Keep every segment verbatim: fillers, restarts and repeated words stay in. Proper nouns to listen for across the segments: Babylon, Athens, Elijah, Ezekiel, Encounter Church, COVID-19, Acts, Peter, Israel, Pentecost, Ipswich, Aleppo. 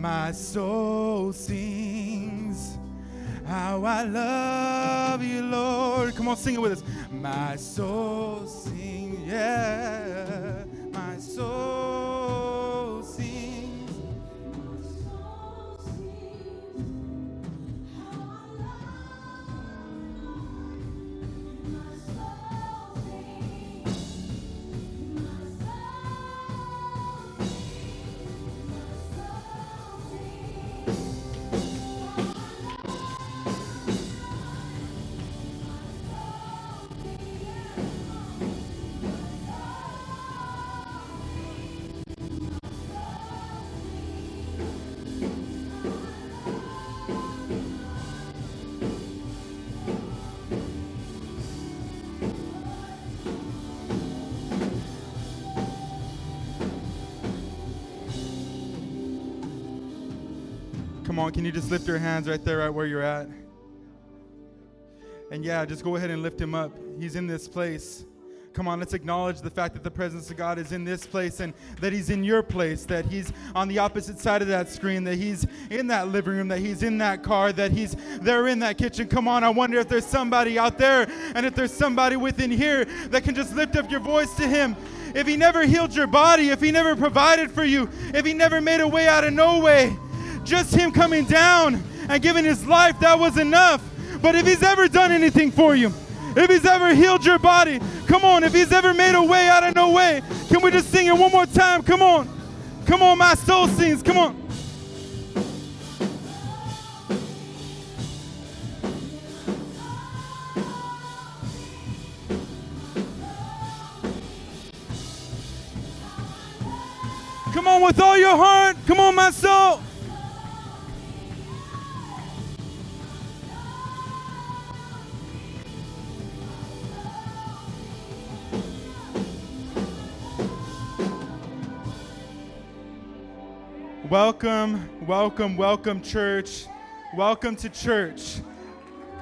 My soul sings how I love you, Lord. Come on, sing it with us. My soul sings, yeah. My soul sings. My soul sings how I love you. My soul sings. My soul sings. My soul sings. Can you just lift your hands right there, right where you're at? And yeah, just go ahead and lift him up. He's in this place. Come on, let's acknowledge the fact that the presence of God is in this place and that he's in your place, that he's on the opposite side of that screen, that he's in that living room, that he's in that car, that he's there in that kitchen. Come on, I wonder if there's somebody out there and if there's somebody within here that can just lift up your voice to him. If he never healed your body, if he never provided for you, if he never made a way out of no way, just him coming down and giving his life, that was enough. But if he's ever done anything for you, if he's ever healed your body, come on, if he's ever made a way out of no way, can we just sing it one more time? Come on. Come on, my soul sings. Come on. Come on with all your heart. Come on, my soul. Welcome, welcome, welcome, church. Welcome to church.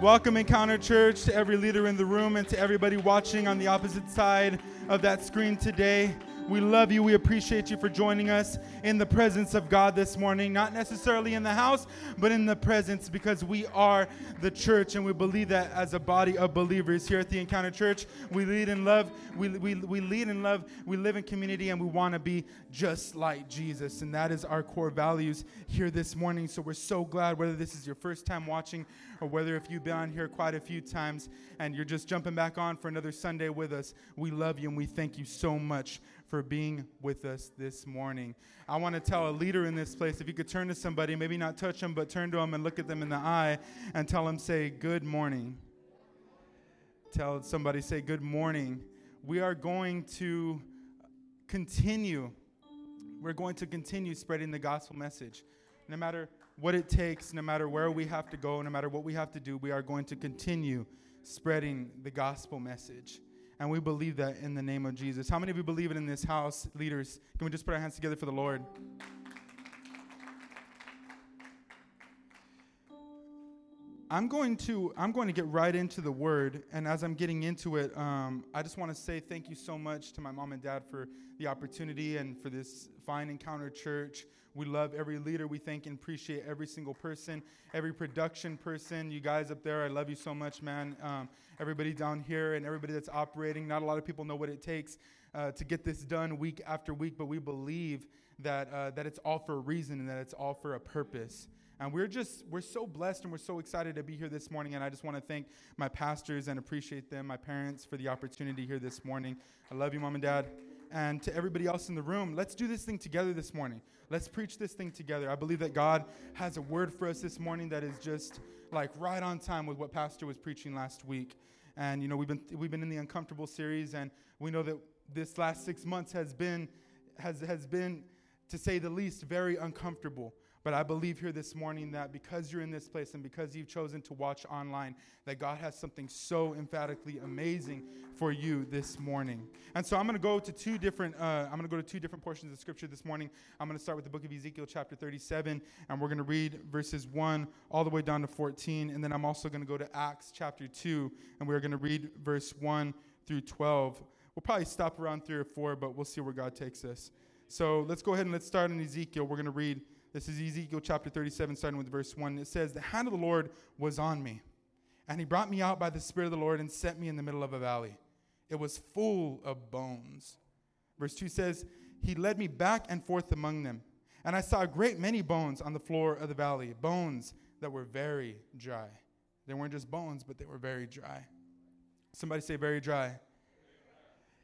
Welcome, Encounter Church, to every leader in the room and to everybody watching on the opposite side of that screen today. We love you. We appreciate you for joining us in the presence of God this morning. Not necessarily in the house, but in the presence, because we are the church, and we believe that as a body of believers here at the Encounter Church, we lead in love. We we we lead in love. We live in community, and we want to be just like Jesus, and that is our core values here this morning. So we're so glad, whether this is your first time watching or whether if you've been on here quite a few times and you're just jumping back on for another Sunday with us, we love you and we thank you so much for being with us this morning. I want to tell a leader in this place, if you could turn to somebody, maybe not touch them, but turn to them and look at them in the eye and tell them, say, good morning. Tell somebody, say, good morning. We are going to continue. We're going to continue spreading the gospel message. No matter what it takes, no matter where we have to go, no matter what we have to do, we are going to continue spreading the gospel message. And we believe that in the name of Jesus. How many of you believe it in this house, leaders? Can we just put our hands together for the Lord? I'm going to I'm going to get right into the word, and as I'm getting into it, um, I just want to say thank you so much to my mom and dad for the opportunity and for this fine Encounter Church. We love every leader. We thank and appreciate every single person, every production person. You guys up there, I love you so much, man. Um, everybody down here and everybody that's operating. Not a lot of people know what it takes uh, to get this done week after week, but we believe that uh, that it's all for a reason and that it's all for a purpose. And we're just, we're so blessed and we're so excited to be here this morning. And I just want to thank my pastors and appreciate them, my parents, for the opportunity here this morning. I love you, Mom and Dad. And to everybody else in the room, let's do this thing together this morning. Let's preach this thing together. I believe that God has a word for us this morning that is just like right on time with what Pastor was preaching last week. And, you know, we've been we've been in the Uncomfortable series, and we know that this last six months has been, has has been, to say the least, very uncomfortable. But I believe here this morning that because you're in this place and because you've chosen to watch online, that God has something so emphatically amazing for you this morning. And so I'm going to go to two different uh, I'm going to go to two different portions of scripture this morning. I'm going to start with the book of Ezekiel chapter thirty-seven, and we're going to read verses one all the way down to fourteen, and then I'm also going to go to Acts chapter two, and we're going to read verse one through twelve. We'll probably stop around three or four, but we'll see where God takes us. So let's go ahead and let's start in Ezekiel. We're going to read This is Ezekiel chapter thirty-seven, starting with verse one. It says, "The hand of the Lord was on me, and he brought me out by the Spirit of the Lord and set me in the middle of a valley. It was full of bones." Verse two says, "He led me back and forth among them, and I saw a great many bones on the floor of the valley, bones that were very dry." They weren't just bones, but they were very dry. Somebody say very dry.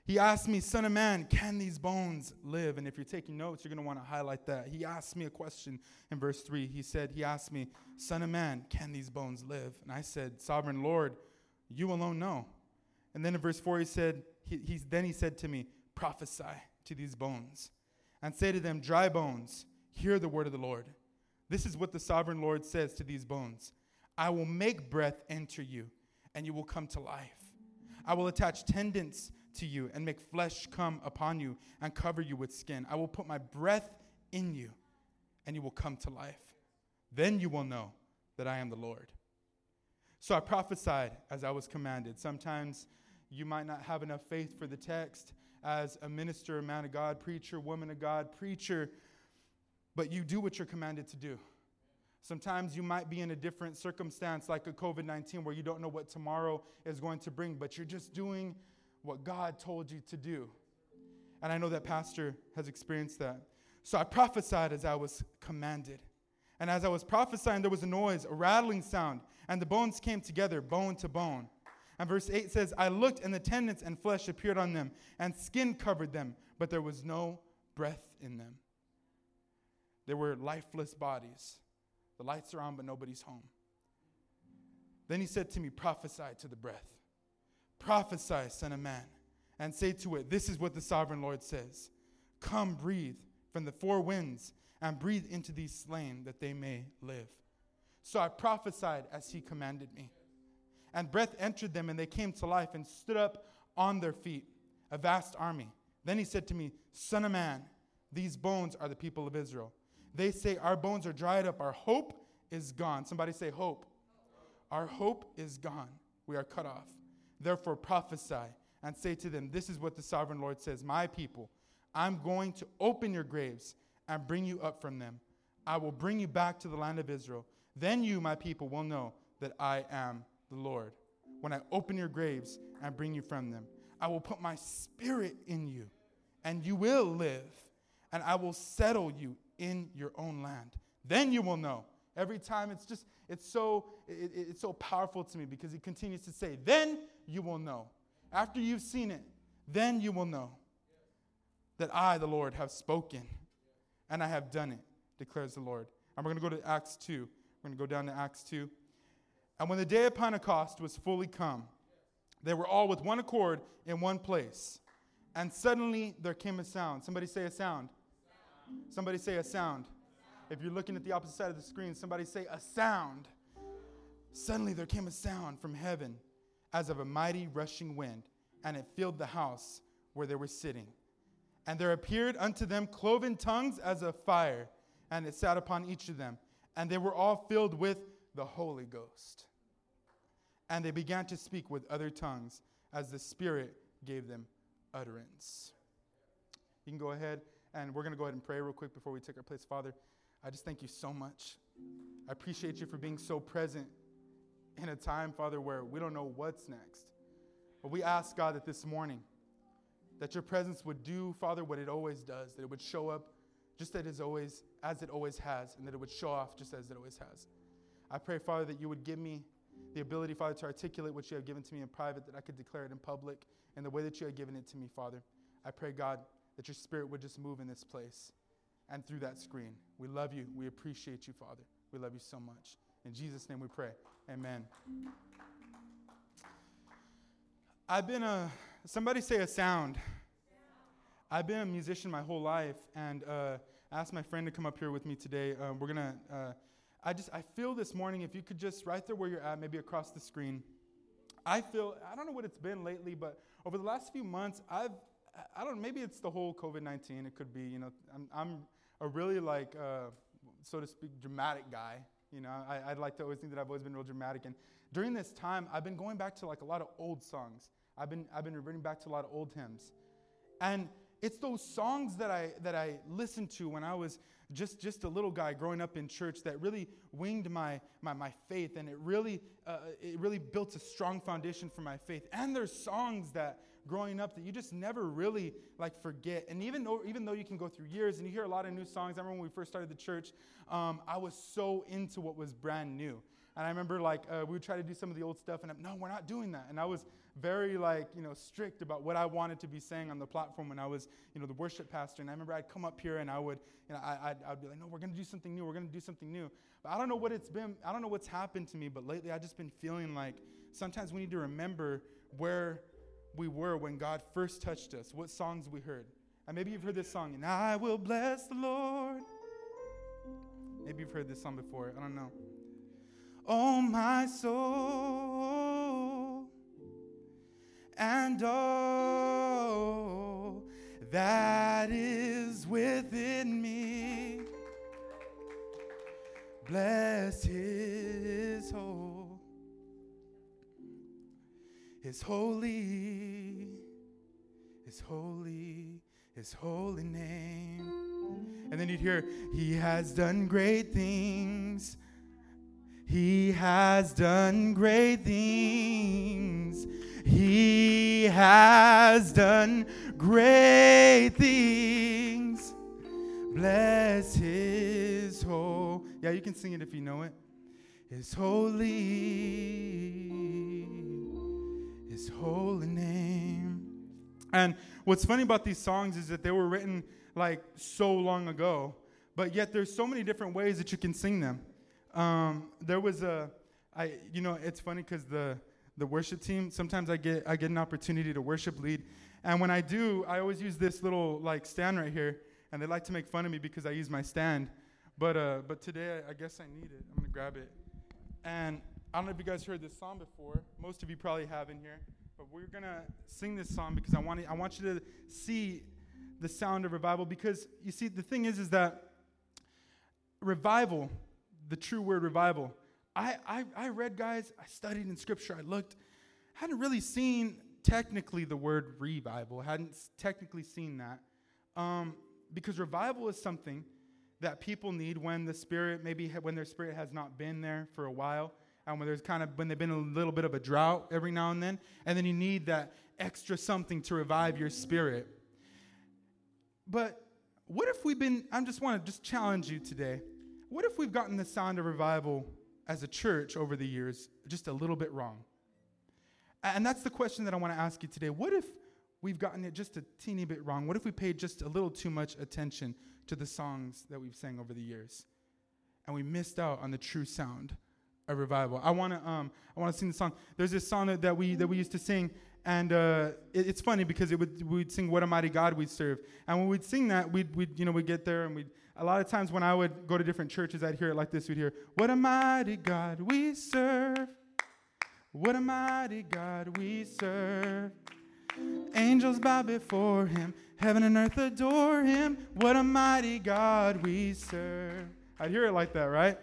He asked me, "Son of man, can these bones live?" And if you're taking notes, you're going to want to highlight that. He asked me a question in verse three. He said, he asked me, "Son of man, can these bones live?" And I said, "Sovereign Lord, you alone know." And then in verse four, he said, he, he, then he said to me, "Prophesy to these bones and say to them, dry bones, hear the word of the Lord. This is what the sovereign Lord says to these bones. I will make breath enter you, and you will come to life. I will attach tendons to you and make flesh come upon you and cover you with skin. I will put my breath in you, and you will come to life. Then you will know that I am the Lord." So I prophesied as I was commanded. Sometimes you might not have enough faith for the text as a minister, man of God, preacher, woman of God, preacher, but you do what you're commanded to do. Sometimes you might be in a different circumstance like a covid nineteen where you don't know what tomorrow is going to bring, but you're just doing what God told you to do. And I know that Pastor has experienced that. So I prophesied as I was commanded. And as I was prophesying, there was a noise, a rattling sound, and the bones came together, bone to bone. And verse eight says, "I looked, and the tendons and flesh appeared on them, and skin covered them, but there was no breath in them." They were lifeless bodies. The lights are on, but nobody's home. Then he said to me, "Prophesy to the breath. Prophesy, son of man, and say to it, this is what the sovereign Lord says. Come, breathe from the four winds, and breathe into these slain, that they may live." So I prophesied as he commanded me. And breath entered them, and they came to life and stood up on their feet, a vast army. Then he said to me, "Son of man, these bones are the people of Israel. They say, our bones are dried up. Our hope is gone." Somebody say hope. "Our hope is gone. We are cut off. Therefore prophesy and say to them, this is what the sovereign Lord says. My people, I'm going to open your graves and bring you up from them. I will bring you back to the land of Israel. Then you, my people, will know that I am the Lord. When I open your graves and bring you from them, I will put my spirit in you, and you will live, and I will settle you in your own land. Then you will know." Every time it's just, it's so, it, it's so powerful to me because he continues to say, "Then you will know." After you've seen it, then you will know that I, the Lord, have spoken, and I have done it, declares the Lord. And we're going to go to Acts two. We're going to go down to Acts two. "And when the day of Pentecost was fully come, they were all with one accord in one place. And suddenly there came a sound." Somebody say a sound. sound. Somebody say a sound. sound. If you're looking at the opposite side of the screen, somebody say a sound. "Suddenly there came a sound from heaven as of a mighty rushing wind, and it filled the house where they were sitting. And there appeared unto them cloven tongues as of fire, and it sat upon each of them. And they were all filled with the Holy Ghost. And they began to speak with other tongues as the Spirit gave them utterance." You can go ahead, and we're going to go ahead and pray real quick before we take our place. Father, I just thank you so much. I appreciate you for being so present in a time, Father, where we don't know what's next. But we ask, God, that this morning, that your presence would do, Father, what it always does, that it would show up just as it always, as it always has, and that it would show off just as it always has. I pray, Father, that you would give me the ability, Father, to articulate what you have given to me in private, that I could declare it in public in the way that you have given it to me, Father. I pray, God, that your Spirit would just move in this place and through that screen. We love you. We appreciate you, Father. We love you so much. In Jesus' name we pray. Amen. I've been a, somebody say a sound. I've been a musician my whole life, and uh, I asked my friend to come up here with me today. Um, we're going to, uh, I just, I feel this morning, if you could just, right there where you're at, maybe across the screen, I feel, I don't know what it's been lately, but over the last few months, I've, I don't know, maybe it's the whole covid nineteen, it could be, you know, I'm, I'm a really like, uh, so to speak, dramatic guy. You know, I, I'd like to always think that I've always been real dramatic. And during this time, I've been going back to like a lot of old songs. I've been I've been reverting back to a lot of old hymns. And it's those songs that I that I listened to when I was just just a little guy growing up in church that really winged my my, my faith, and it really uh, it really built a strong foundation for my faith. And there's songs that growing up that you just never really like forget. And even though even though you can go through years and you hear a lot of new songs. I remember when we first started the church, um, I was so into what was brand new. And I remember, like, uh, we would try to do some of the old stuff, and I'm, no, we're not doing that. And I was very, like, you know, strict about what I wanted to be saying on the platform when I was, you know, the worship pastor. And I remember I'd come up here, and I would, you know, I, I'd, I'd be like, no, we're going to do something new. We're going to do something new. But I don't know what it's been. I don't know what's happened to me, but lately I've just been feeling like sometimes we need to remember where we were when God first touched us, what songs we heard. And maybe you've heard this song, and I will bless the Lord. Maybe you've heard this song before. I don't know. Oh, my soul, and all that is within me, bless his whole, his holy, his holy, his holy name. And then you'd hear, he has done great things. He has done great things. He has done great things. Bless his whole. Yeah, you can sing it if you know it. His holy, his holy name. And what's funny about these songs is that they were written like so long ago, but yet there's so many different ways that you can sing them. Um, there was a, I, you know, it's funny because the, the worship team, sometimes I get, I get an opportunity to worship lead. And when I do, I always use this little like stand right here, and they like to make fun of me because I use my stand. But, uh, but today I, I guess I need it. I'm going to grab it. And I don't know if you guys heard this song before. Most of you probably have in here, but we're going to sing this song because I want to, I want you to see the sound of revival, because you see, the thing is, is that revival, the true word revival. I, I I read, guys, I studied in scripture, I looked, hadn't really seen technically the word revival, hadn't s- technically seen that. Um, because revival is something that people need when the spirit, maybe ha- when their spirit has not been there for a while, and when there's kind of, when they've been in a little bit of a drought every now and then, and then you need that extra something to revive your spirit. But what if we've been, I just want to just challenge you today. What if we've gotten the sound of revival as a church over the years just a little bit wrong? And that's the question that I want to ask you today. What if we've gotten it just a teeny bit wrong? What if we paid just a little too much attention to the songs that we've sang over the years, and we missed out on the true sound of revival? I want to um, I want to sing the song. There's this song that we that we used to sing, and uh, it, it's funny because it would we'd sing "What a Mighty God We Serve," and when we'd sing that, we'd we'd you know we'd get there and we'd. A lot of times when I would go to different churches, I'd hear it like this. We'd hear, what a mighty God we serve. What a mighty God we serve. Angels bow before him. Heaven and earth adore him. What a mighty God we serve. I'd hear it like that, right?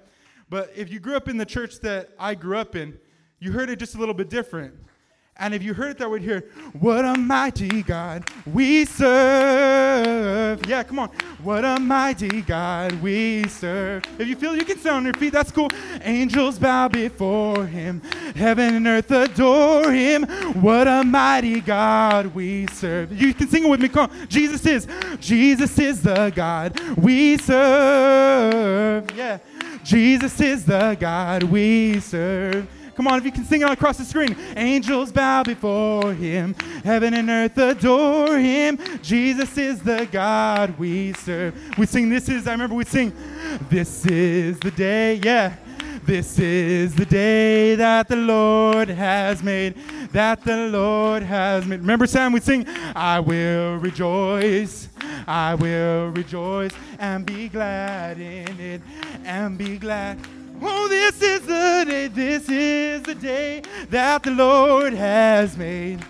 But if you grew up in the church that I grew up in, you heard it just a little bit different. And if you heard it that way, you'd hear, what a mighty God we serve. Yeah, come on. What a mighty God we serve. If you feel you can stand on your feet, that's cool. Angels bow before him. Heaven and earth adore him. What a mighty God we serve. You can sing it with me. Come on. Jesus is. Jesus is the God we serve. Yeah. Jesus is the God we serve. Come on, if you can sing it all across the screen. Angels bow before him. Heaven and earth adore him. Jesus is the God we serve. We sing, this is, I remember we sing, this is the day, yeah. This is the day that the Lord has made, that the Lord has made. Remember, Sam, we'd sing, I will rejoice, I will rejoice and be glad in it, and be glad. Oh, this is the day, this is the day that the Lord has made.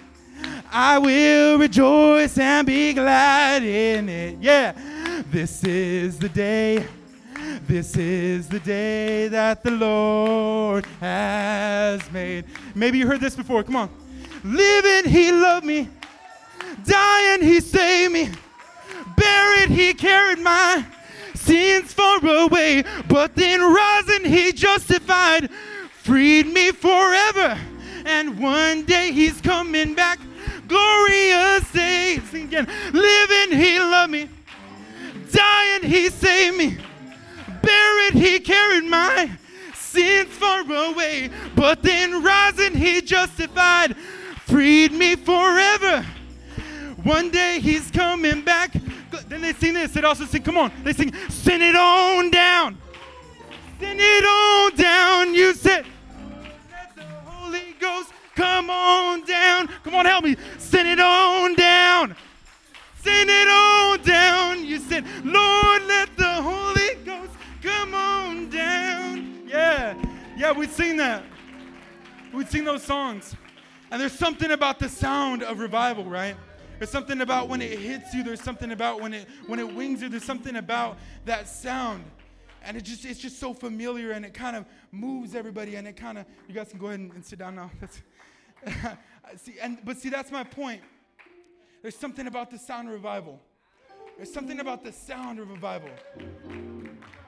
I will rejoice and be glad in it. Yeah. This is the day, this is the day that the Lord has made. Maybe you heard this before. Come on. Living, he loved me. Dying, he saved me. buried, he carried my sins far away, but then rising, he justified, freed me forever, and one day he's coming back. Glorious day, sing again. Living, he loved me. Dying, he saved me. Buried, he carried my sins far away, but then rising, he justified, freed me forever. One day he's coming back. Then they sing this. They also sing, come on. They sing, send it on down. Send it on down. You said, let the Holy Ghost come on down. Come on, help me. Send it on down. Send it on down. You said, Lord, let the Holy Ghost come on down. Yeah. Yeah, we'd sing that. We'd sing those songs. And there's something about the sound of revival, right? There's something about when it hits you. There's something about when it when it wings you. There's something about that sound. And it just it's just so familiar, and it kind of moves everybody, and it kind of, you guys can go ahead and, and sit down now. That's, see, and but see, that's my point. There's something about the sound of revival. There's something about the sound of revival.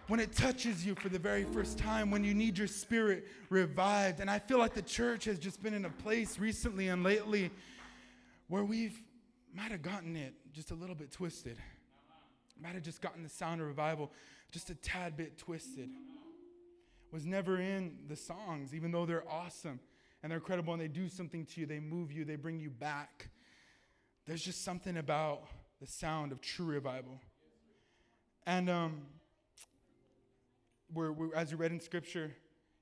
When it touches you for the very first time, when you need your spirit revived. And I feel like the church has just been in a place recently and lately where we've might have gotten it just a little bit twisted. Might have just gotten the sound of revival just a tad bit twisted. Was never in the songs, even though they're awesome and they're incredible and they do something to you. They move you. They bring you back. There's just something about the sound of true revival. And um, we're, we're, as we read in Scripture,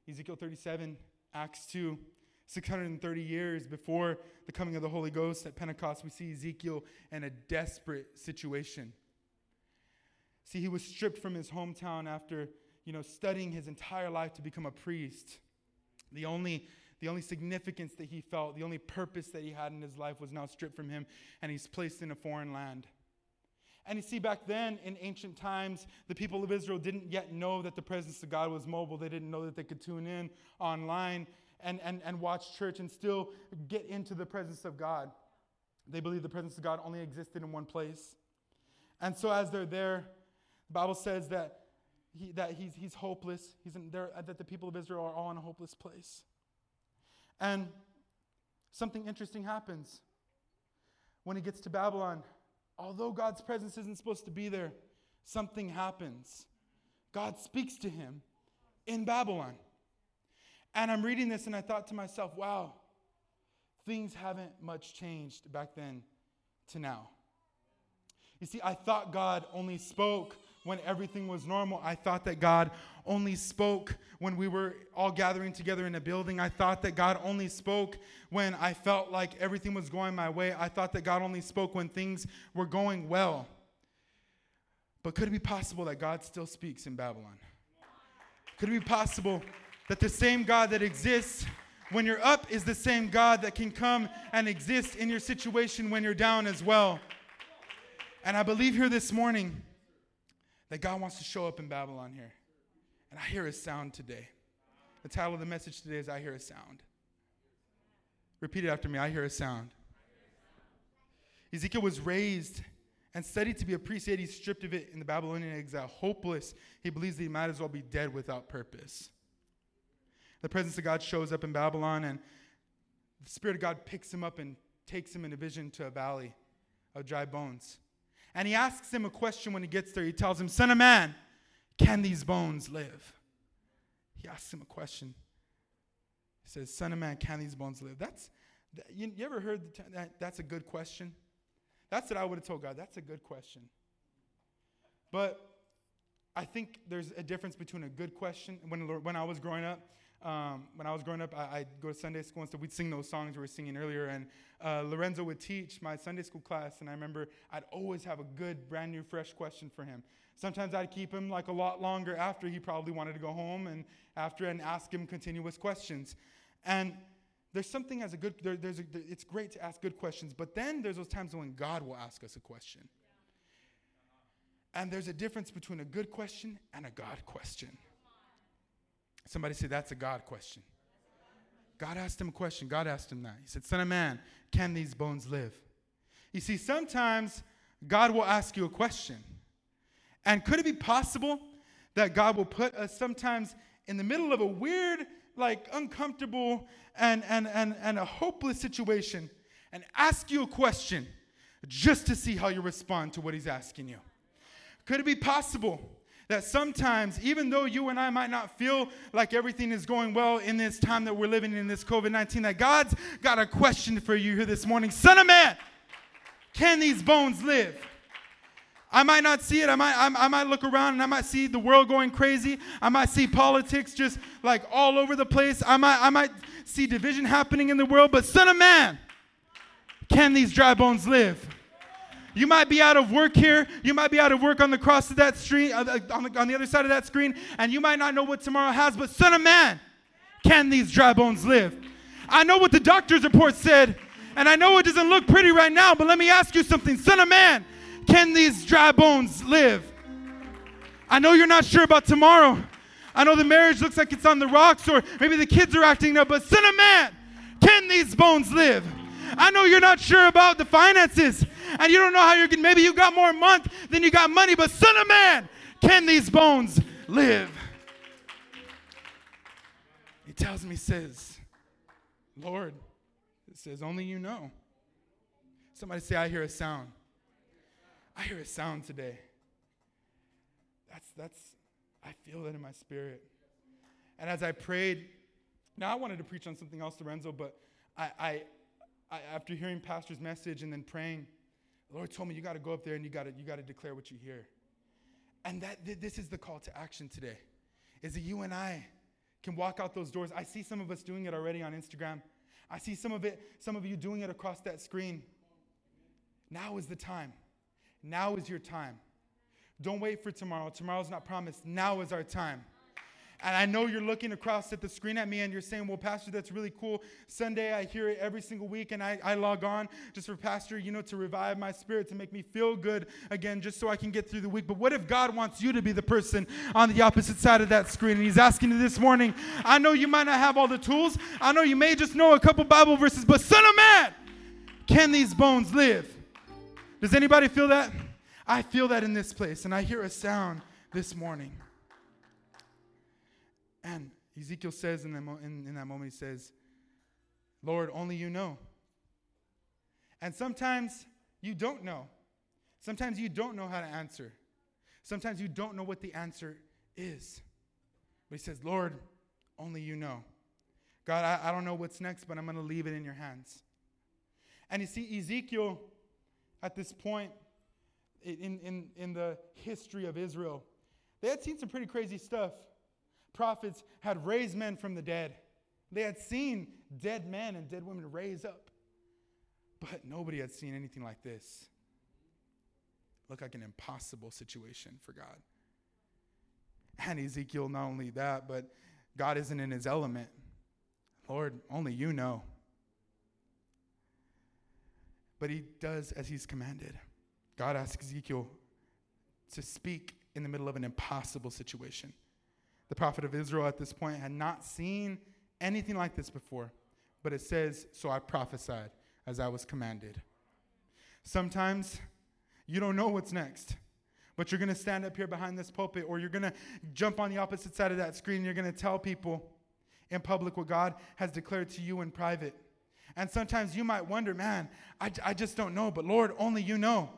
Ezekiel thirty-seven, Acts two, six hundred thirty years before the coming of the Holy Ghost at Pentecost, we see Ezekiel in a desperate situation. See, he was stripped from his hometown after, you know, studying his entire life to become a priest. The only, the only significance that he felt, the only purpose that he had in his life was now stripped from him, and he's placed in a foreign land. And you see, back then, in ancient times, the people of Israel didn't yet know that the presence of God was mobile. They didn't know that they could tune in online And, and and watch church and still get into the presence of God. They believe the presence of God only existed in one place. And so as they're there, the Bible says that he, that he's he's hopeless. He's in there, that the people of Israel are all in a hopeless place. And something interesting happens. When he gets to Babylon, although God's presence isn't supposed to be there, something happens. God speaks to him in Babylon. And I'm reading this, and I thought to myself, wow, things haven't much changed back then to now. You see, I thought God only spoke when everything was normal. I thought that God only spoke when we were all gathering together in a building. I thought that God only spoke when I felt like everything was going my way. I thought that God only spoke when things were going well. But could it be possible that God still speaks in Babylon? Could it be possible that the same God that exists when you're up is the same God that can come and exist in your situation when you're down as well? And I believe here this morning that God wants to show up in Babylon here. And I hear his sound today. The title of the message today is I Hear a Sound. Repeat it after me. I hear a sound. Ezekiel was raised and studied to be a priest, yet he's stripped of it in the Babylonian exile. Hopeless, he believes that he might as well be dead without purpose. The presence of God shows up in Babylon, and the Spirit of God picks him up and takes him in a vision to a valley of dry bones. And he asks him a question when he gets there. He tells him, Son of man, can these bones live? He asks him a question. He says, Son of man, can these bones live? That's that, you, you ever heard the t- that, that's a good question? That's what I would have told God. That's a good question. But I think there's a difference between a good question. When, when I was growing up, Um, when I was growing up, I, I'd go to Sunday school, and so we'd sing those songs we were singing earlier, and uh, Lorenzo would teach my Sunday school class, and I remember I'd always have a good, brand new, fresh question for him. Sometimes I'd keep him like a lot longer after he probably wanted to go home, and after and ask him continuous questions. And there's something as a good, there, there's a, there, it's great to ask good questions, but then there's those times when God will ask us a question. And there's a difference between a good question and a God question. Somebody say, that's a God question. God asked him a question. God asked him that. He said, Son of man, can these bones live? You see, sometimes God will ask you a question. And could it be possible that God will put us sometimes in the middle of a weird, like, uncomfortable and, and, and, and a hopeless situation and ask you a question just to see how you respond to what he's asking you? Could it be possible that sometimes, even though you and I might not feel like everything is going well in this time that we're living in, this COVID nineteen, that God's got a question for you here this morning? Son of man, can these bones live? I might not see it. I might, I, I might look around and I might see the world going crazy. I might see politics just like all over the place. I might, I might see division happening in the world. But son of man, can these dry bones live? You might be out of work here. You might be out of work on the cross of that street, on the, on the other side of that screen, and you might not know what tomorrow has. But son of man, can these dry bones live? I know what the doctor's report said, and I know it doesn't look pretty right now, but let me ask you something. Son of man, can these dry bones live? I know you're not sure about tomorrow. I know the marriage looks like it's on the rocks, or maybe the kids are acting up, but son of man, can these bones live? I know you're not sure about the finances, and you don't know how you're going to, maybe you got more a month than you got money, but son of man, can these bones live? He tells me, says, Lord, it says, only you know. Somebody say, I hear a sound. I hear a sound today. That's, that's, I feel that in my spirit. And as I prayed, now I wanted to preach on something else, Lorenzo, but I, I, I, after hearing pastor's message and then praying, the Lord told me, you got to go up there and you got to you got to declare what you hear. And that th- this is the call to action today, is that you and I can walk out those doors. I see some of us doing it already on Instagram. I see some of it, some of you doing it across that screen. Now is the time. Now is your time. Don't wait for tomorrow. Tomorrow's not promised. Now is our time. And I know you're looking across at the screen at me and you're saying, well, Pastor, that's really cool. Sunday, I hear it every single week, and I, I log on just for Pastor, you know, to revive my spirit, to make me feel good again, just so I can get through the week. But what if God wants you to be the person on the opposite side of that screen? And he's asking you this morning, I know you might not have all the tools. I know you may just know a couple Bible verses, but son of man, can these bones live? Does anybody feel that? I feel that in this place, and I hear a sound this morning. And Ezekiel says in that, mo- in, in that moment, he says, Lord, only you know. And sometimes you don't know. Sometimes you don't know how to answer. Sometimes you don't know what the answer is. But he says, Lord, only you know. God, I, I don't know what's next, but I'm going to leave it in your hands. And you see, Ezekiel, at this point in, in, in the history of Israel, they had seen some pretty crazy stuff. Prophets had raised men from the dead. They had seen dead men and dead women raise up. But nobody had seen anything like this. It looked like an impossible situation for God. And Ezekiel, not only that, but God isn't in his element. Lord, only you know. But he does as he's commanded. God asks Ezekiel to speak in the middle of an impossible situation. The prophet of Israel at this point had not seen anything like this before, but it says, so I prophesied as I was commanded. Sometimes you don't know what's next, but you're going to stand up here behind this pulpit, or you're going to jump on the opposite side of that screen, and you're going to tell people in public what God has declared to you in private. And sometimes you might wonder, man, I, I just don't know, but Lord, only you know.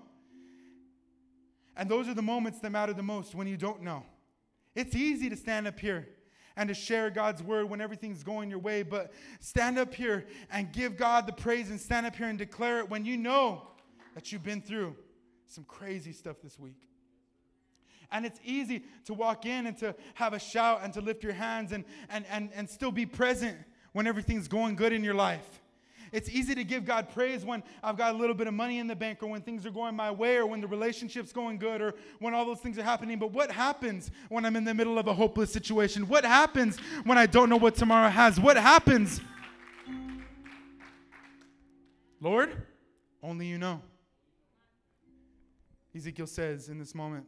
And those are the moments that matter the most, when you don't know. It's easy to stand up here and to share God's word when everything's going your way, but stand up here and give God the praise, and stand up here and declare it when you know that you've been through some crazy stuff this week. And it's easy to walk in and to have a shout and to lift your hands and, and, and, and still be present when everything's going good in your life. It's easy to give God praise when I've got a little bit of money in the bank, or when things are going my way, or when the relationship's going good, or when all those things are happening. But what happens when I'm in the middle of a hopeless situation? What happens when I don't know what tomorrow has? What happens? Lord, only you know. Ezekiel says in this moment,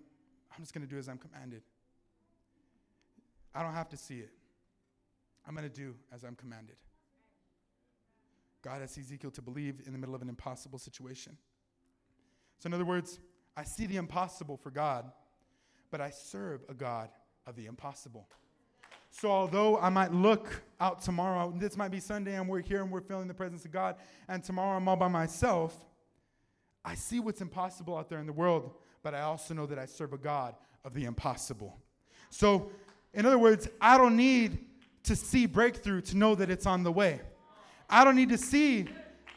I'm just going to do as I'm commanded. I don't have to see it. I'm going to do as I'm commanded. God asks Ezekiel to believe in the middle of an impossible situation. So in other words, I see the impossible for God, but I serve a God of the impossible. So although I might look out tomorrow, and this might be Sunday, and we're here and we're feeling the presence of God, and tomorrow I'm all by myself, I see what's impossible out there in the world, but I also know that I serve a God of the impossible. So in other words, I don't need to see breakthrough to know that it's on the way. I don't need to see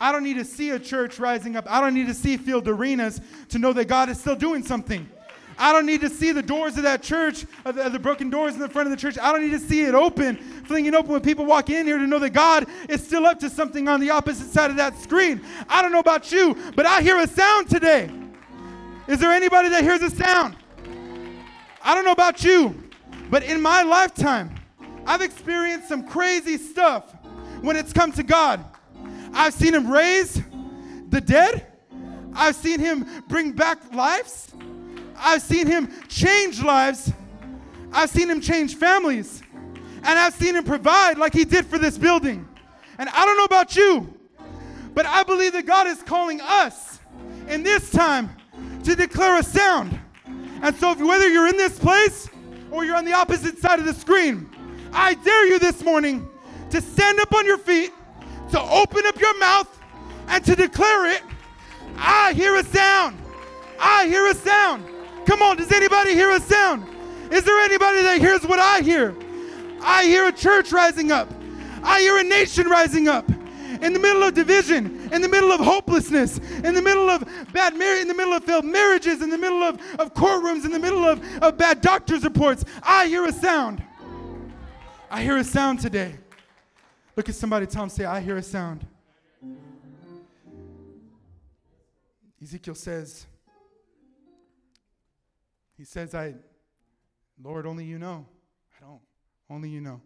I don't need to see a church rising up. I don't need to see field arenas to know that God is still doing something. I don't need to see the doors of that church, of the, of the broken doors in the front of the church. I don't need to see it open, flinging open when people walk in here to know that God is still up to something on the opposite side of that screen. I don't know about you, but I hear a sound today. Is there anybody that hears a sound? I don't know about you, but in my lifetime, I've experienced some crazy stuff when it's come to God. I've seen him raise the dead. I've seen him bring back lives. I've seen him change lives. I've seen him change families. And I've seen him provide like he did for this building. And I don't know about you, but I believe that God is calling us in this time to declare a sound. And so if, whether you're in this place or you're on the opposite side of the screen, I dare you this morning to stand up on your feet, to open up your mouth, and to declare it. I hear a sound. I hear a sound. Come on, does anybody hear a sound? Is there anybody that hears what I hear? I hear a church rising up. I hear a nation rising up. In the middle of division, in the middle of hopelessness, in the middle of bad marriage, in the middle of failed marriages, in the middle of, of courtrooms, in the middle of, of bad doctor's reports, I hear a sound. I hear a sound today. Look at somebody, tell them, say, I hear a sound. Ezekiel says, he says, I, Lord, only you know. I don't. Only you know.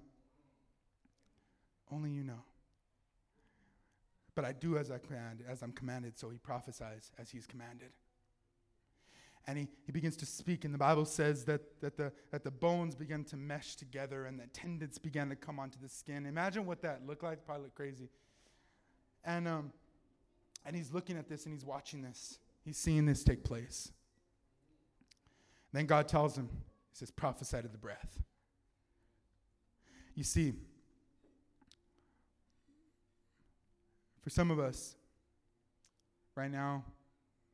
Only you know. But I do as I command, as I'm commanded, so he prophesies as he's commanded. And he, he begins to speak, and the Bible says that, that, the, that the bones began to mesh together and the tendons began to come onto the skin. Imagine what that looked like. Probably looked crazy. And, um, and he's looking at this, and he's watching this. He's seeing this take place. And then God tells him, he says, prophesy to the breath. You see, for some of us, right now,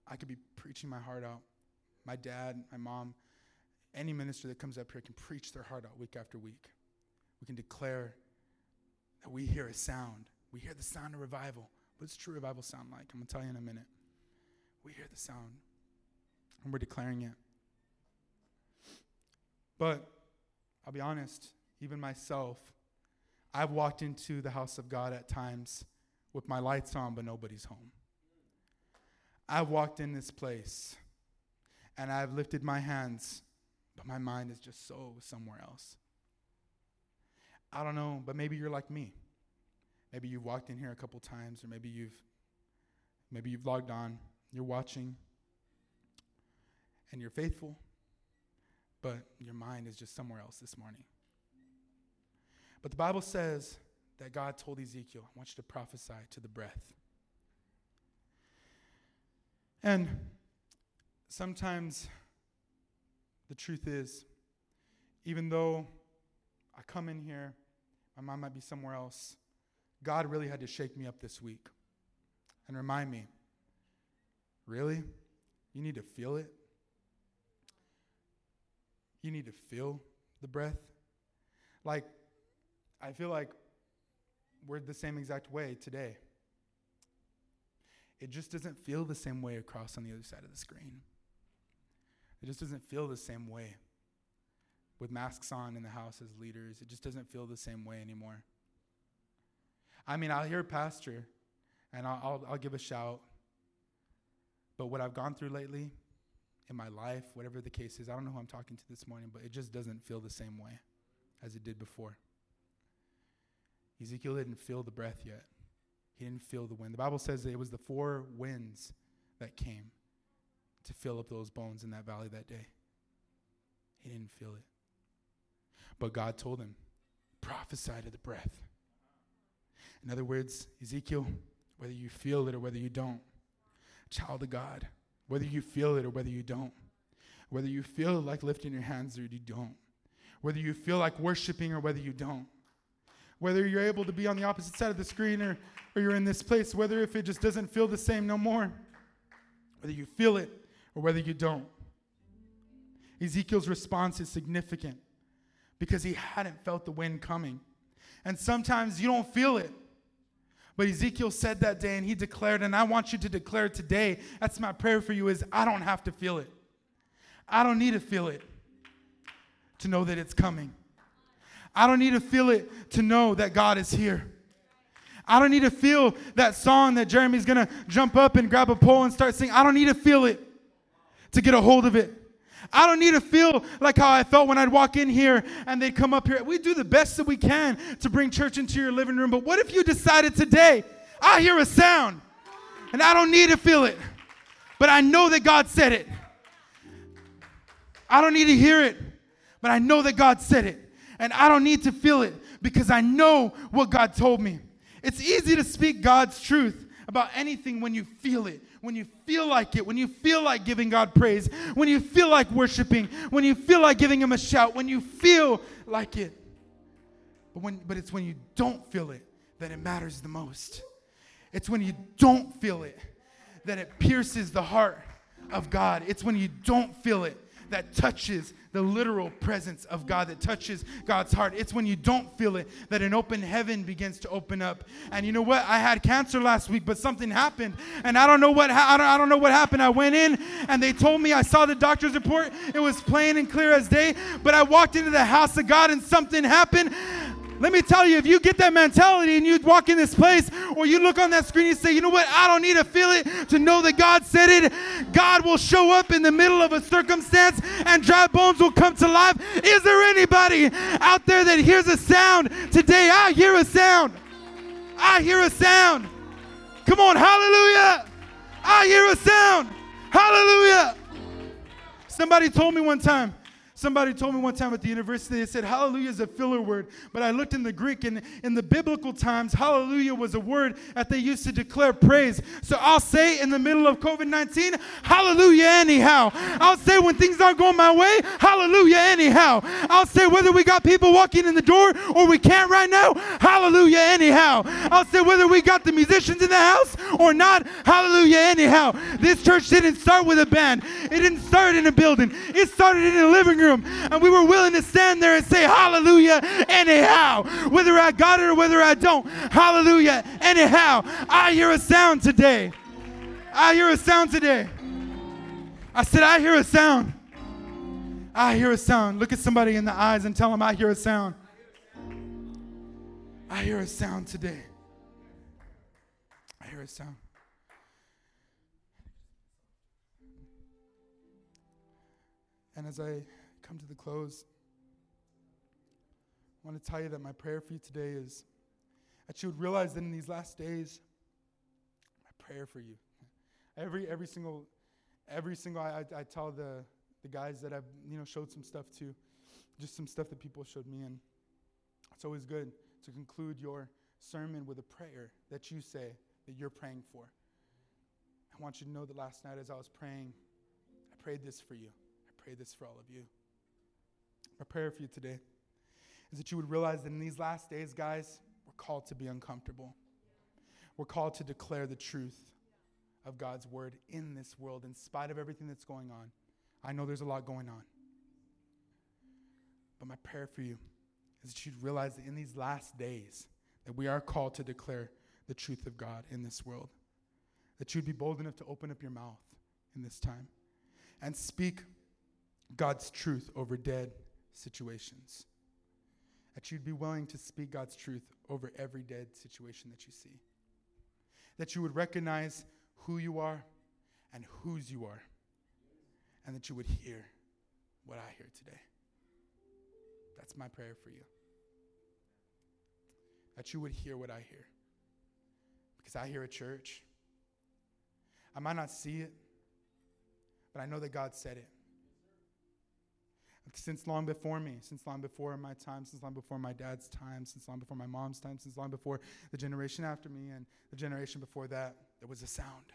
I could be preaching my heart out. My dad, my mom, any minister that comes up here can preach their heart out week after week. We can declare that we hear a sound. We hear the sound of revival. What does true revival sound like? I'm going to tell you in a minute. We hear the sound, and we're declaring it. But I'll be honest, even myself, I've walked into the house of God at times with my lights on, but nobody's home. I've walked in this place, and I've lifted my hands, but my mind is just so somewhere else. I don't know, but maybe you're like me. Maybe you've walked in here a couple times, or maybe you've maybe you've logged on, you're watching, and you're faithful, but your mind is just somewhere else this morning. But the Bible says that God told Ezekiel, I want you to prophesy to the breath. And sometimes the truth is, even though I come in here, my mind might be somewhere else, God really had to shake me up this week and remind me, really? You need to feel it? You need to feel the breath? Like, I feel like we're the same exact way today. It just doesn't feel the same way across on the other side of the screen. It just doesn't feel the same way with masks on in the house as leaders. It just doesn't feel the same way anymore. I mean, I'll hear a pastor, and I'll, I'll, I'll give a shout. But what I've gone through lately in my life, whatever the case is, I don't know who I'm talking to this morning, but it just doesn't feel the same way as it did before. Ezekiel didn't feel the breath yet. He didn't feel the wind. The Bible says that it was the four winds that came to fill up those bones in that valley that day. He didn't feel it. But God told him, prophesy to the breath. In other words, Ezekiel, whether you feel it or whether you don't, child of God, whether you feel it or whether you don't, whether you feel like lifting your hands or you don't, whether you feel like worshiping or whether you don't, whether you're able to be on the opposite side of the screen or, or you're in this place, whether if it just doesn't feel the same no more, whether you feel it or whether you don't. Ezekiel's response is significant because he hadn't felt the wind coming. And sometimes you don't feel it. But Ezekiel said that day and he declared, and I want you to declare today, that's my prayer for you, is I don't have to feel it. I don't need to feel it to know that it's coming. I don't need to feel it to know that God is here. I don't need to feel that song that Jeremy's going to jump up and grab a pole and start singing. I don't need to feel it to get a hold of it. I don't need to feel like how I felt when I'd walk in here and they'd come up here. We do the best that we can to bring church into your living room. But what if you decided today, I hear a sound and I don't need to feel it, but I know that God said it. I don't need to hear it, but I know that God said it. And I don't need to feel it because I know what God told me. It's easy to speak God's truth about anything when you feel it. When you feel like it, when you feel like giving God praise, when you feel like worshiping, when you feel like giving him a shout, when you feel like it. But when, but it's when you don't feel it that it matters the most. It's when you don't feel it that it pierces the heart of God. It's when you don't feel it that touches the literal presence of God, that touches God's heart. It's when you don't feel it that an open heaven begins to open up. And you know what? I had cancer last week, but something happened, and I don't know what ha- I, don't, I don't know what happened. I went in, and they told me I saw the doctor's report. It was plain and clear as day. But I walked into the house of God, and something happened. Let me tell you, if you get that mentality and you walk in this place or you look on that screen and say, you know what, I don't need to feel it to know that God said it. God will show up in the middle of a circumstance and dry bones will come to life. Is there anybody out there that hears a sound today? I hear a sound. I hear a sound. Come on, hallelujah. I hear a sound. Hallelujah. Somebody told me one time, Somebody told me one time at the university, they said, hallelujah is a filler word. But I looked in the Greek, and in the biblical times, hallelujah was a word that they used to declare praise. So I'll say in the middle of covid nineteen, hallelujah anyhow. I'll say when things aren't going my way, hallelujah anyhow. I'll say whether we got people walking in the door or we can't right now, hallelujah anyhow. I'll say whether we got the musicians in the house or not, hallelujah anyhow. This church didn't start with a band. It didn't start in a building. It started in a living room. And we were willing to stand there and say hallelujah anyhow, whether I got it or whether I don't. Hallelujah anyhow. I hear a sound today. I hear a sound today. I said, I hear a sound. I hear a sound. Look at somebody in the eyes and tell them, I hear a sound. I hear a sound today. I hear a sound. And as I come to the close, I want to tell you that my prayer for you today is that you would realize that in these last days, my prayer for you, every every single, every single, I, I, I tell the, the guys that I've, you know, showed some stuff to, just some stuff that people showed me, and it's always good to conclude your sermon with a prayer that you say that you're praying for. I want you to know that last night as I was praying, I prayed this for you. I prayed this for all of you. My prayer for you today is that you would realize that in these last days, guys, we're called to be uncomfortable. We're called to declare the truth of God's word in this world in spite of everything that's going on. I know there's a lot going on. But my prayer for you is that you'd realize that in these last days that we are called to declare the truth of God in this world. That you'd be bold enough to open up your mouth in this time and speak God's truth over dead situations, that you'd be willing to speak God's truth over every dead situation that you see, that you would recognize who you are and whose you are, and that you would hear what I hear today. That's my prayer for you, that you would hear what I hear, because I hear a church. I might not see it, but I know that God said it. Since long before me, since long before my time, since long before my dad's time, since long before my mom's time, since long before the generation after me and the generation before that, there was a sound.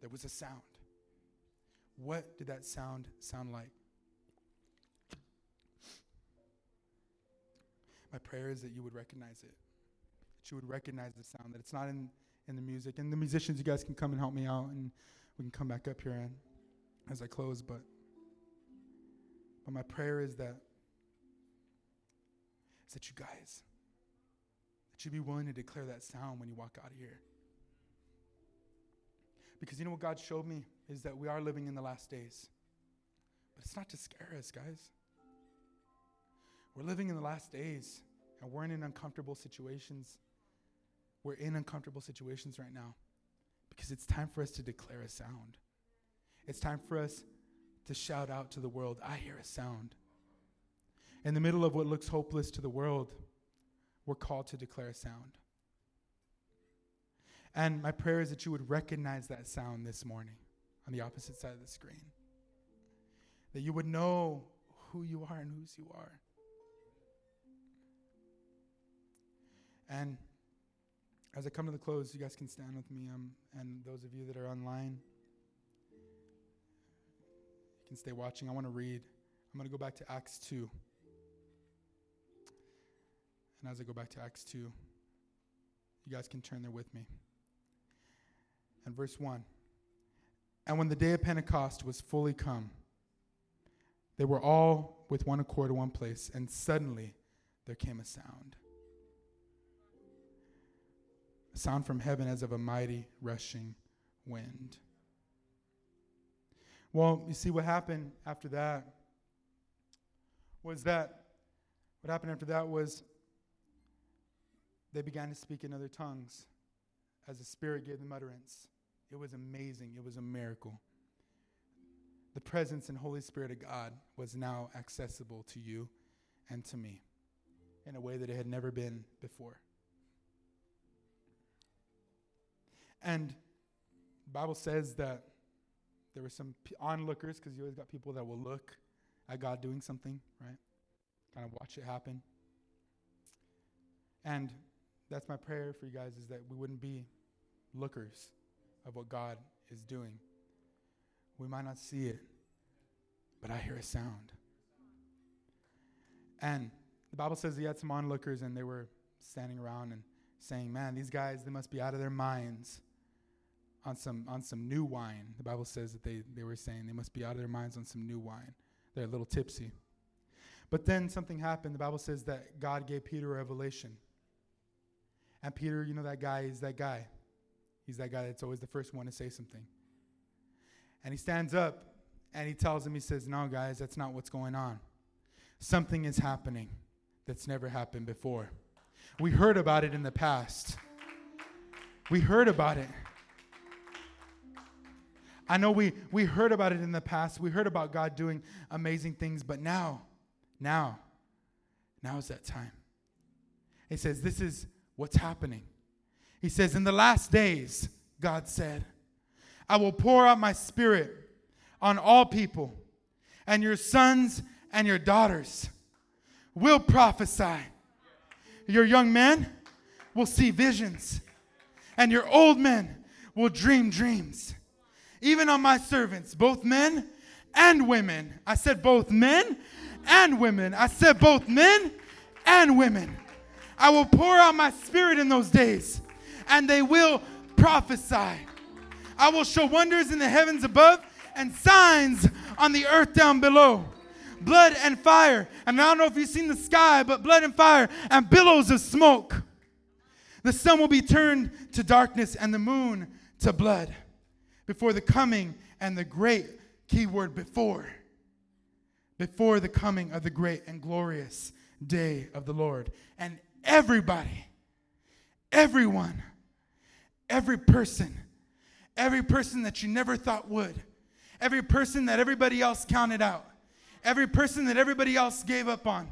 There was a sound. What did that sound sound like? My prayer is that you would recognize it, that you would recognize the sound, that it's not in, in the music. And the musicians, you guys can come and help me out, and we can come back up here and, as I close. But, but my prayer is that, is that you guys, that you be willing to declare that sound when you walk out of here. Because you know what God showed me is that we are living in the last days. But it's not to scare us, guys. We're living in the last days, and we're in an uncomfortable situations. We're in uncomfortable situations right now because it's time for us to declare a sound. It's time for us to shout out to the world, I hear a sound. In the middle of what looks hopeless to the world, we're called to declare a sound. And my prayer is that you would recognize that sound this morning on the opposite side of the screen, that you would know who you are and whose you are. And as I come to the close, you guys can stand with me, um, and those of you that are online, you can stay watching. I want to read. I'm going to go back to Acts two. And as I go back to Acts two, you guys can turn there with me. And verse one. And when the day of Pentecost was fully come, they were all with one accord in one place, and suddenly there came a sound. A sound from heaven as of a mighty rushing wind. Well, you see what happened after that was that, what happened after that was they began to speak in other tongues as the Spirit gave them utterance. It was amazing. It was a miracle. The presence and Holy Spirit of God was now accessible to you and to me in a way that it had never been before. And the Bible says that there were some p- onlookers, because you always got people that will look at God doing something, right? Kind of watch it happen. And that's my prayer for you guys, is that we wouldn't be lookers of what God is doing. We might not see it, but I hear a sound. And the Bible says he had some onlookers, and they were standing around and saying, man, these guys, they must be out of their minds. On some on some new wine. The Bible says that they, they were saying they must be out of their minds on some new wine. They're a little tipsy. But then something happened. The Bible says that God gave Peter a revelation. And Peter, you know that guy, he's that guy. He's that guy that's always the first one to say something. And he stands up and he tells them, he says, no, guys, that's not what's going on. Something is happening that's never happened before. We heard about it in the past. We heard about it. I know we, we heard about it in the past. We heard about God doing amazing things, but now, now, now is that time. He says, this is what's happening. He says, in the last days, God said, I will pour out my Spirit on all people, and your sons and your daughters will prophesy. Your young men will see visions, and your old men will dream dreams. Even on my servants, both men and women. I said both men and women. I said both men and women. I will pour out my Spirit in those days, and they will prophesy. I will show wonders in the heavens above and signs on the earth down below. Blood and fire. And I don't know if you've seen the sky, but blood and fire and billows of smoke. The sun will be turned to darkness and the moon to blood before the coming and the great, keyword before, before the coming of the great and glorious day of the Lord. And everybody, everyone, every person, every person that you never thought would, every person that everybody else counted out, every person that everybody else gave up on.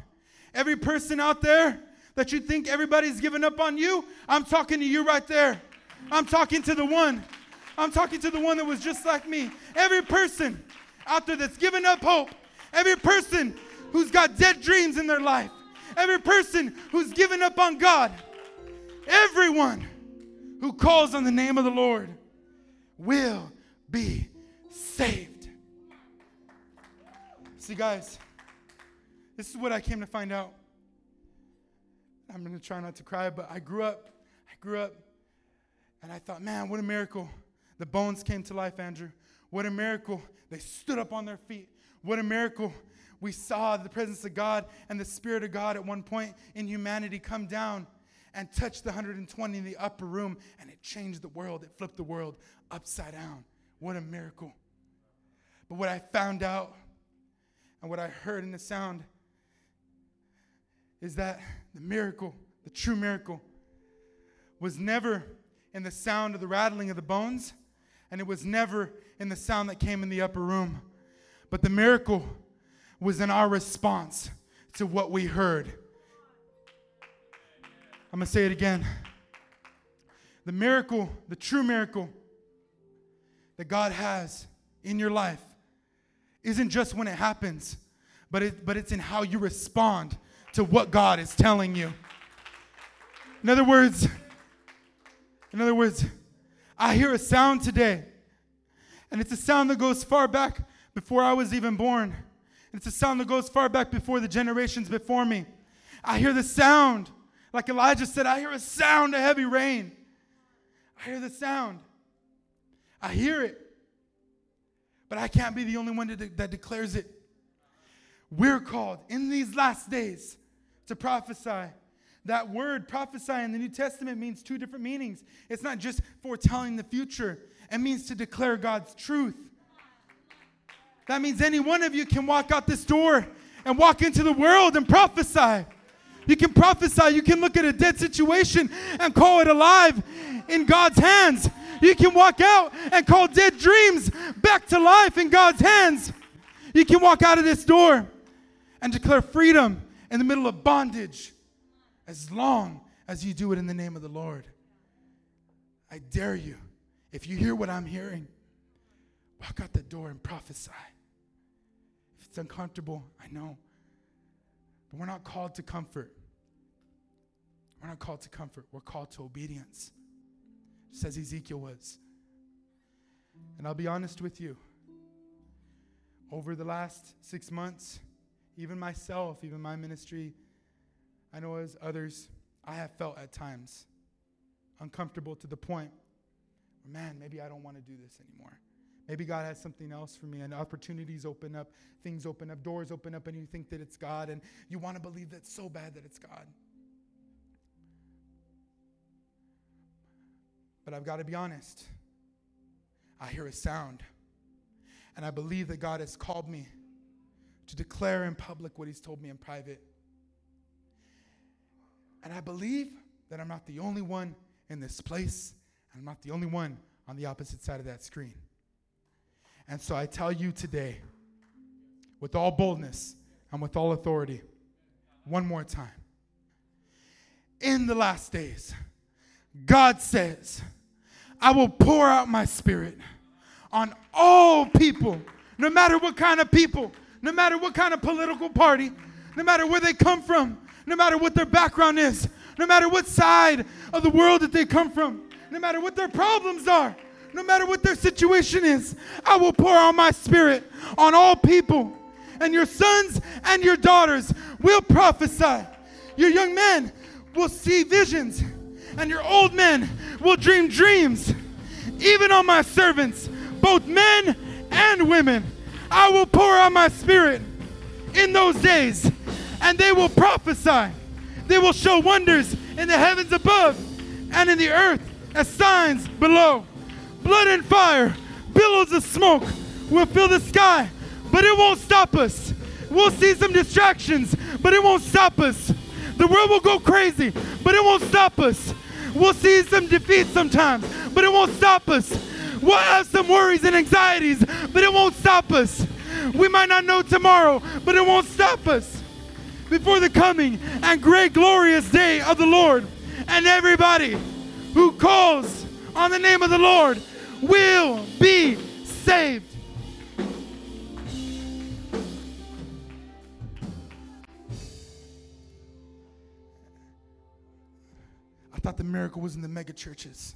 Every person out there that you think everybody's given up on you, I'm talking to you right there. I'm talking to the one. I'm talking to the one that was just like me. Every person out there that's given up hope. Every person who's got dead dreams in their life. Every person who's given up on God. Everyone who calls on the name of the Lord will be saved. See, guys, this is what I came to find out. I'm going to try not to cry, but I grew up, I grew up, and I thought, man, what a miracle. The bones came to life, Andrew. What a miracle. They stood up on their feet. What a miracle. We saw the presence of God and the Spirit of God at one point in humanity come down and touch the one hundred twenty in the upper room, and it changed the world. It flipped the world upside down. What a miracle. But what I found out and what I heard in the sound is that the miracle, the true miracle, was never in the sound of the rattling of the bones, and it was never in the sound that came in the upper room. But the miracle was in our response to what we heard. I'm going to say it again. The miracle, the true miracle that God has in your life isn't just when it happens, but it, but it's in how you respond to what God is telling you. In other words, in other words, I hear a sound today, and it's a sound that goes far back before I was even born. It's a sound that goes far back before the generations before me. I hear the sound. Like Elijah said, I hear a sound of heavy rain. I hear the sound. I hear it. But I can't be the only one de- that declares it. We're called in these last days to prophesy. That word prophesy in the New Testament means two different meanings. It's not just foretelling the future. It means to declare God's truth. That means any one of you can walk out this door and walk into the world and prophesy. You can prophesy. You can look at a dead situation and call it alive in God's hands. You can walk out and call dead dreams back to life in God's hands. You can walk out of this door and declare freedom in the middle of bondage as long as you do it in the name of the Lord. I dare you, if you hear what I'm hearing, walk out the door and prophesy. If it's uncomfortable, I know. But we're not called to comfort. We're not called to comfort. We're called to obedience, just as Ezekiel was. And I'll be honest with you. Over the last six months, even myself, even my ministry, I know as others, I have felt at times uncomfortable to the point, man, maybe I don't want to do this anymore. Maybe God has something else for me, and opportunities open up, things open up, doors open up, and you think that it's God, and you want to believe that so bad that it's God. But I've got to be honest. I hear a sound, and I believe that God has called me to declare in public what he's told me in private. And I believe that I'm not the only one in this place, and I'm not the only one on the opposite side of that screen. And so I tell you today, with all boldness and with all authority, one more time. In the last days, God says, I will pour out my Spirit on all people, no matter what kind of people, no matter what kind of political party, no matter where they come from, no matter what their background is, no matter what side of the world that they come from, no matter what their problems are, no matter what their situation is, I will pour out my Spirit on all people. And your sons and your daughters will prophesy. Your young men will see visions. And your old men will dream dreams. Even on my servants, both men and women, I will pour out my Spirit in those days. And they will prophesy. They will show wonders in the heavens above and in the earth as signs below. Blood and fire, billows of smoke will fill the sky, but it won't stop us. We'll see some distractions, but it won't stop us. The world will go crazy, but it won't stop us. We'll see some defeat sometimes, but it won't stop us. We'll have some worries and anxieties, but it won't stop us. We might not know tomorrow, but it won't stop us. Before the coming and great glorious day of the Lord, and everybody who calls on the name of the Lord will be saved. I thought the miracle was in the mega churches.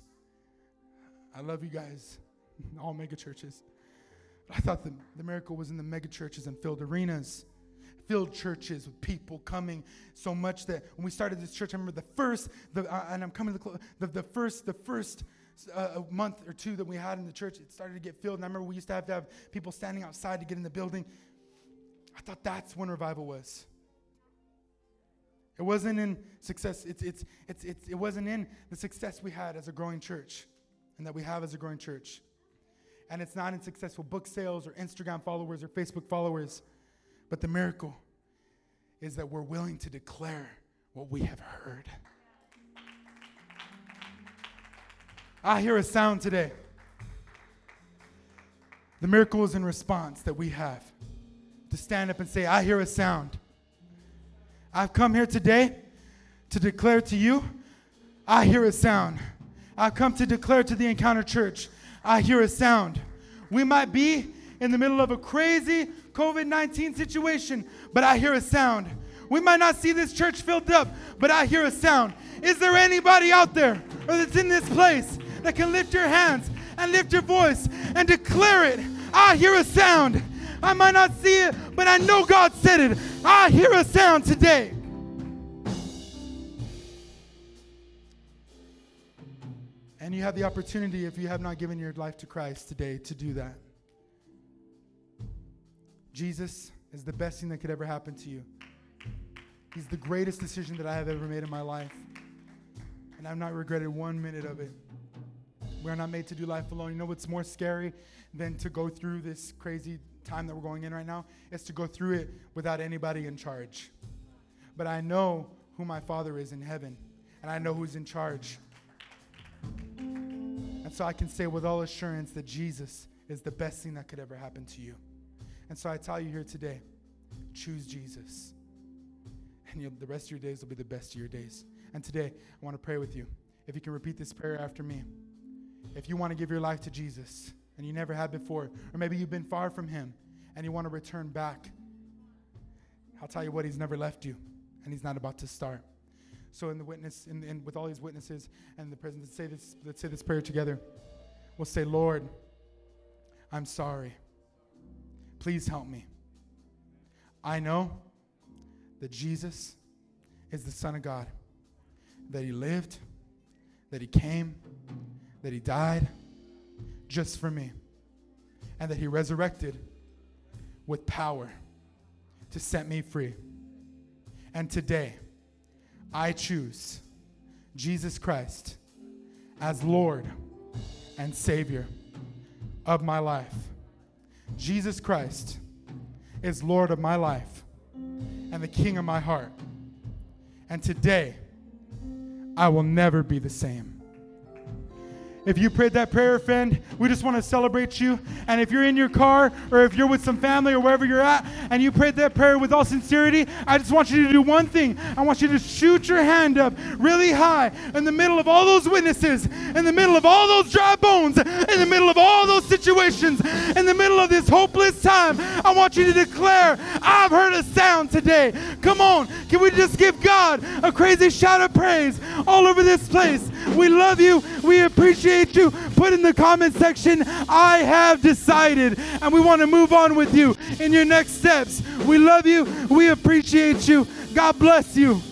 I love you guys, all mega churches. I thought the, the miracle was in the mega churches and filled arenas, filled churches with people coming so much that when we started this church, I remember the first, the, uh, and I'm coming to the, clo- the, the first, the first uh, month or two that we had in the church, it started to get filled. And I remember we used to have to have people standing outside to get in the building. I thought that's when revival was. It wasn't in success. It's, it's, it's, it's, it wasn't in the success we had as a growing church and that we have as a growing church. And it's not in successful book sales or Instagram followers or Facebook followers. But the miracle is that we're willing to declare what we have heard. I hear a sound today. The miracle is in response that we have to stand up and say, I hear a sound. I've come here today to declare to you, I hear a sound. I've come to declare to the Encounter Church, I hear a sound. We might be in the middle of a crazy covid nineteen situation, but I hear a sound. We might not see this church filled up, but I hear a sound. Is there anybody out there or that's in this place that can lift your hands and lift your voice and declare it? I hear a sound. I might not see it, but I know God said it. I hear a sound today. And you have the opportunity, if you have not given your life to Christ today, to do that. Jesus is the best thing that could ever happen to you. He's the greatest decision that I have ever made in my life. And I've not regretted one minute of it. We're not made to do life alone. You know what's more scary than to go through this crazy time that we're going in right now? It's to go through it without anybody in charge. But I know who my Father is in heaven. And I know who's in charge. And so I can say with all assurance that Jesus is the best thing that could ever happen to you. And so I tell you here today, choose Jesus. And you'll, the rest of your days will be the best of your days. And today, I want to pray with you. If you can repeat this prayer after me. If you want to give your life to Jesus, and you never had before, or maybe you've been far from him, and you want to return back, I'll tell you what, he's never left you, and he's not about to start. So in the witness, in, in, with all these witnesses, and the presence, let's say this, let's say this prayer together. We'll say, Lord, I'm sorry. Please help me. I know that Jesus is the Son of God, that he lived, that he came, that he died just for me, and that he resurrected with power to set me free. And today, I choose Jesus Christ as Lord and Savior of my life. Jesus Christ is Lord of my life and the King of my heart. And today, I will never be the same. If you prayed that prayer, friend, we just want to celebrate you. And if you're in your car or if you're with some family or wherever you're at and you prayed that prayer with all sincerity, I just want you to do one thing. I want you to shoot your hand up really high in the middle of all those witnesses, in the middle of all those dry bones, in the middle of all those situations, in the middle of this hopeless time. I want you to declare, I've heard a sound today. Come on, can we just give God a crazy shout of praise all over this place? We love you. We appreciate you. Put in the comment section, I have decided, and we want to move on with you in your next steps. We love you. We appreciate you. God bless you.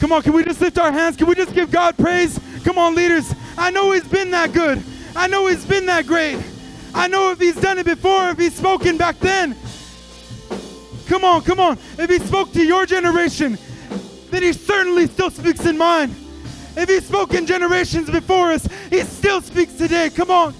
Come on, can we just lift our hands? Can we just give God praise? Come on, leaders. I know he's been that good. I know he's been that great. I know if he's done it before, if he's spoken back then. Come on, come on. If he spoke to your generation, then he certainly still speaks in mine. If he spoke in generations before us, he still speaks today. Come on.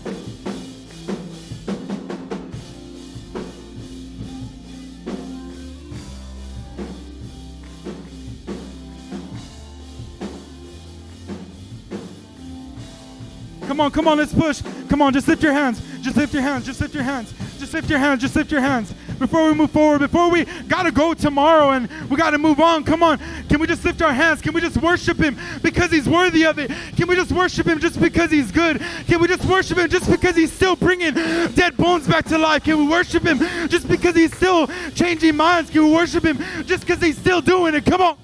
Come on, come on, let's push. Come on, just lift your hands. Just lift your hands. Just lift your hands. Just lift your hands. Just lift your hands. Before we move forward, before we gotta go tomorrow and we gotta move on, come on. Can we just lift our hands? Can we just worship him because he's worthy of it? Can we just worship him just because he's good? Can we just worship him just because he's still bringing dead bones back to life? Can we worship him just because he's still changing minds? Can we worship him just because he's still doing it? Come on.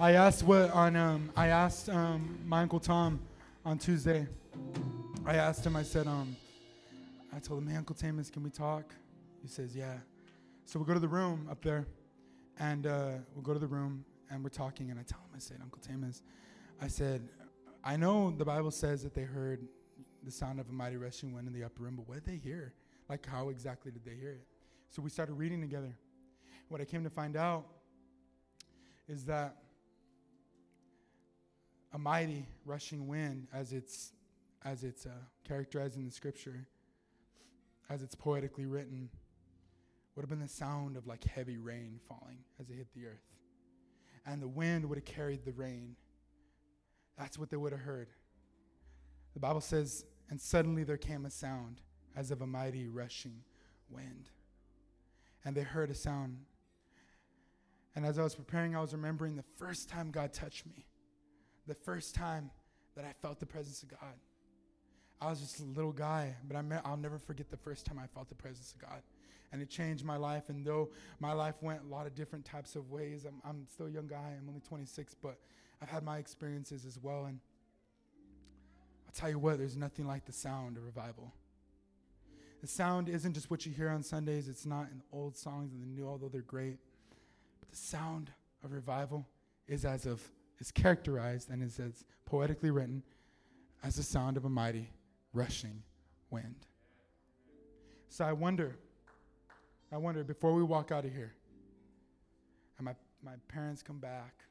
I asked what on um I asked um my Uncle Tom on Tuesday. I asked him, I said, um I told him, hey, Uncle Tamus, can we talk? He says, yeah. So we go to the room up there, and uh, we'll go to the room, and we're talking, and I tell him, I said, Uncle Tamus, I said, I know the Bible says that they heard the sound of a mighty rushing wind in the upper room, but what did they hear? Like, how exactly did they hear it? So we started reading together. What I came to find out is that a mighty rushing wind, as it's as it's uh, characterized in the scripture, as it's poetically written, would have been the sound of like heavy rain falling as it hit the earth. And the wind would have carried the rain. That's what they would have heard. The Bible says, and suddenly there came a sound as of a mighty rushing wind. And they heard a sound. And as I was preparing, I was remembering the first time God touched me. The first time that I felt the presence of God. I was just a little guy, but I me- I'll never forget the first time I felt the presence of God. And it changed my life. And though my life went a lot of different types of ways, I'm, I'm still a young guy. I'm only twenty-six, but I've had my experiences as well. And I'll tell you what, there's nothing like the sound of revival. The sound isn't just what you hear on Sundays. It's not in the old songs and the new, although they're great. But the sound of revival is as of is characterized and is as poetically written as the sound of a mighty rushing wind. So I wonder, I wonder, before we walk out of here, and my, my parents come back,